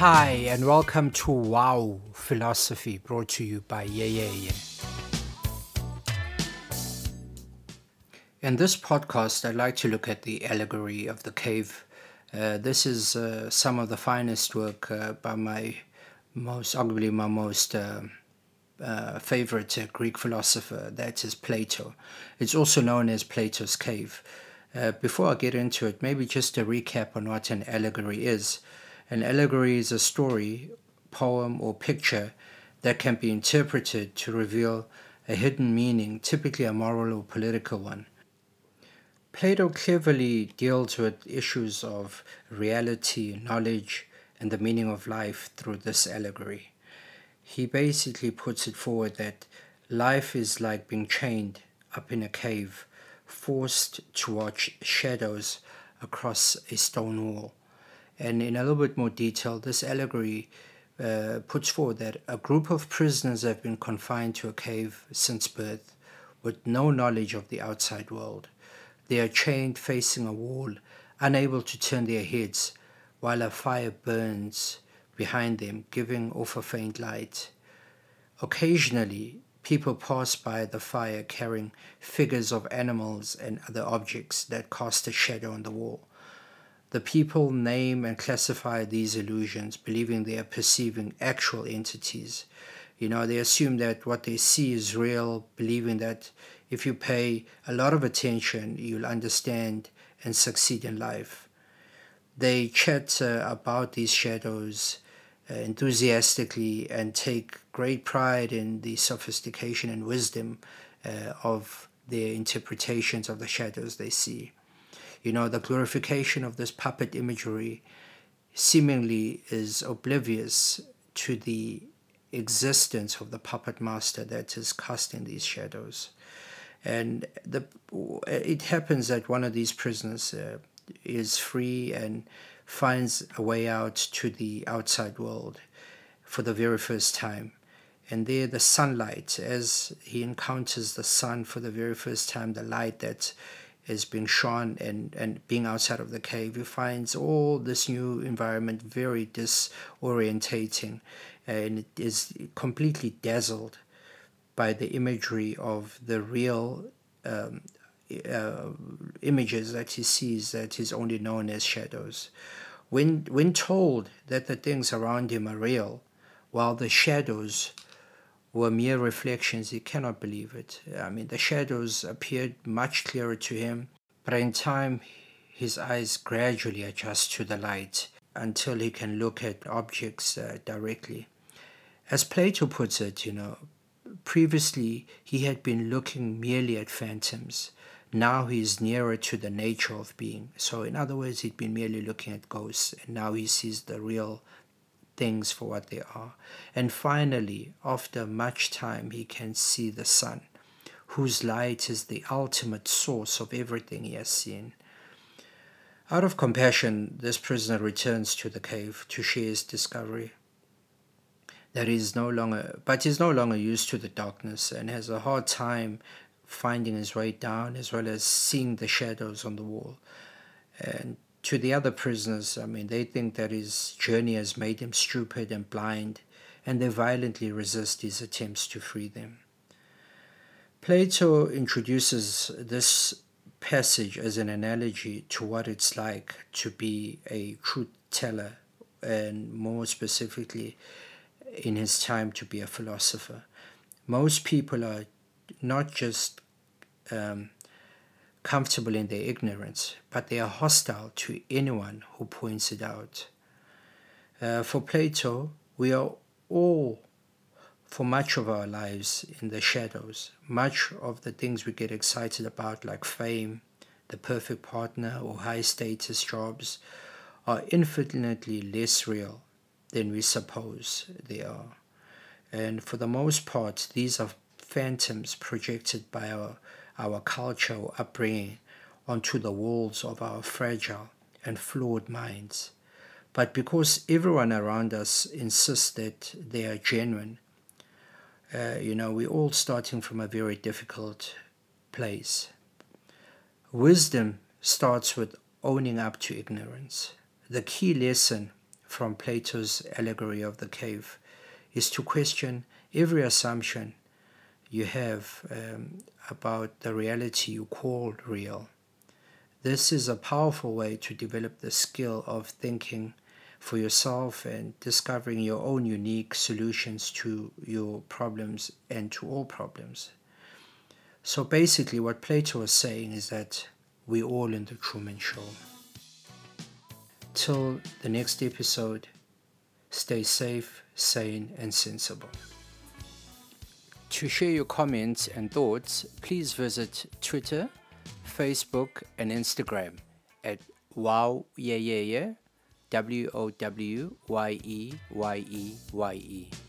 Hi, and welcome to Wow Philosophy, brought to you by Ye Ye Ye. In this podcast, I'd like to look at the allegory of the cave. This is some of the finest work by my favorite Greek philosopher, that is Plato. It's also known as Plato's Cave. Before I get into it, maybe just a recap on what an allegory is. An allegory is a story, poem, or picture that can be interpreted to reveal a hidden meaning, typically a moral or political one. Plato cleverly deals with issues of reality, knowledge, and the meaning of life through this allegory. He basically puts it forward that life is like being chained up in a cave, forced to watch shadows across a stone wall. And in a little bit more detail, this allegory puts forward that a group of prisoners have been confined to a cave since birth with no knowledge of the outside world. They are chained facing a wall, unable to turn their heads, while a fire burns behind them, giving off a faint light. Occasionally, people pass by the fire carrying figures of animals and other objects that cast a shadow on the wall. The people name and classify these illusions, believing they are perceiving actual entities. They assume that what they see is real, believing that if you pay a lot of attention, you'll understand and succeed in life. They chat about these shadows enthusiastically and take great pride in the sophistication and wisdom of their interpretations of the shadows they see. The glorification of this puppet imagery seemingly is oblivious to the existence of the puppet master that is casting these shadows. And it happens that one of these prisoners is free and finds a way out to the outside world for the very first time. And there the sunlight, as he encounters the sun for the very first time, the light that is being shone and being outside of the cave, he finds all this new environment very disorientating, and is completely dazzled by the imagery of the real images that he sees that is only known as shadows. When told that the things around him are real, while the shadows were mere reflections, he cannot believe it. The shadows appeared much clearer to him, but in time, his eyes gradually adjust to the light until he can look at objects directly. As Plato puts it, previously he had been looking merely at phantoms. Now he is nearer to the nature of being. So in other words, he'd been merely looking at ghosts, and now he sees the real things for what they are. And finally, after much time, he can see the sun, whose light is the ultimate source of everything he has seen. Out of compassion, this prisoner returns to the cave to share his discovery that is no longer used to the darkness and has a hard time finding his way down, as well as seeing the shadows on the wall. And to the other prisoners, they think that his journey has made him stupid and blind, and they violently resist his attempts to free them. Plato introduces this passage as an analogy to what it's like to be a truth teller, and more specifically, in his time, to be a philosopher. Most people are not just comfortable in their ignorance, but they are hostile to anyone who points it out. For Plato, we are all, for much of our lives, in the shadows. Much of the things we get excited about, like fame, the perfect partner, or high-status jobs, are infinitely less real than we suppose they are. And for the most part, these are phantoms projected by our culture or upbringing onto the walls of our fragile and flawed minds. But because everyone around us insists that they are genuine, we're all starting from a very difficult place. Wisdom starts with owning up to ignorance. The key lesson from Plato's allegory of the cave is to question every assumption you have about the reality you call real. This is a powerful way to develop the skill of thinking for yourself and discovering your own unique solutions to your problems and to all problems. So basically what Plato is saying is that we're all in the Truman Show. Till the next episode, stay safe, sane and sensible. To share your comments and thoughts, please visit Twitter, Facebook and Instagram at Wow Ye Ye Ye. WOWYEYEYE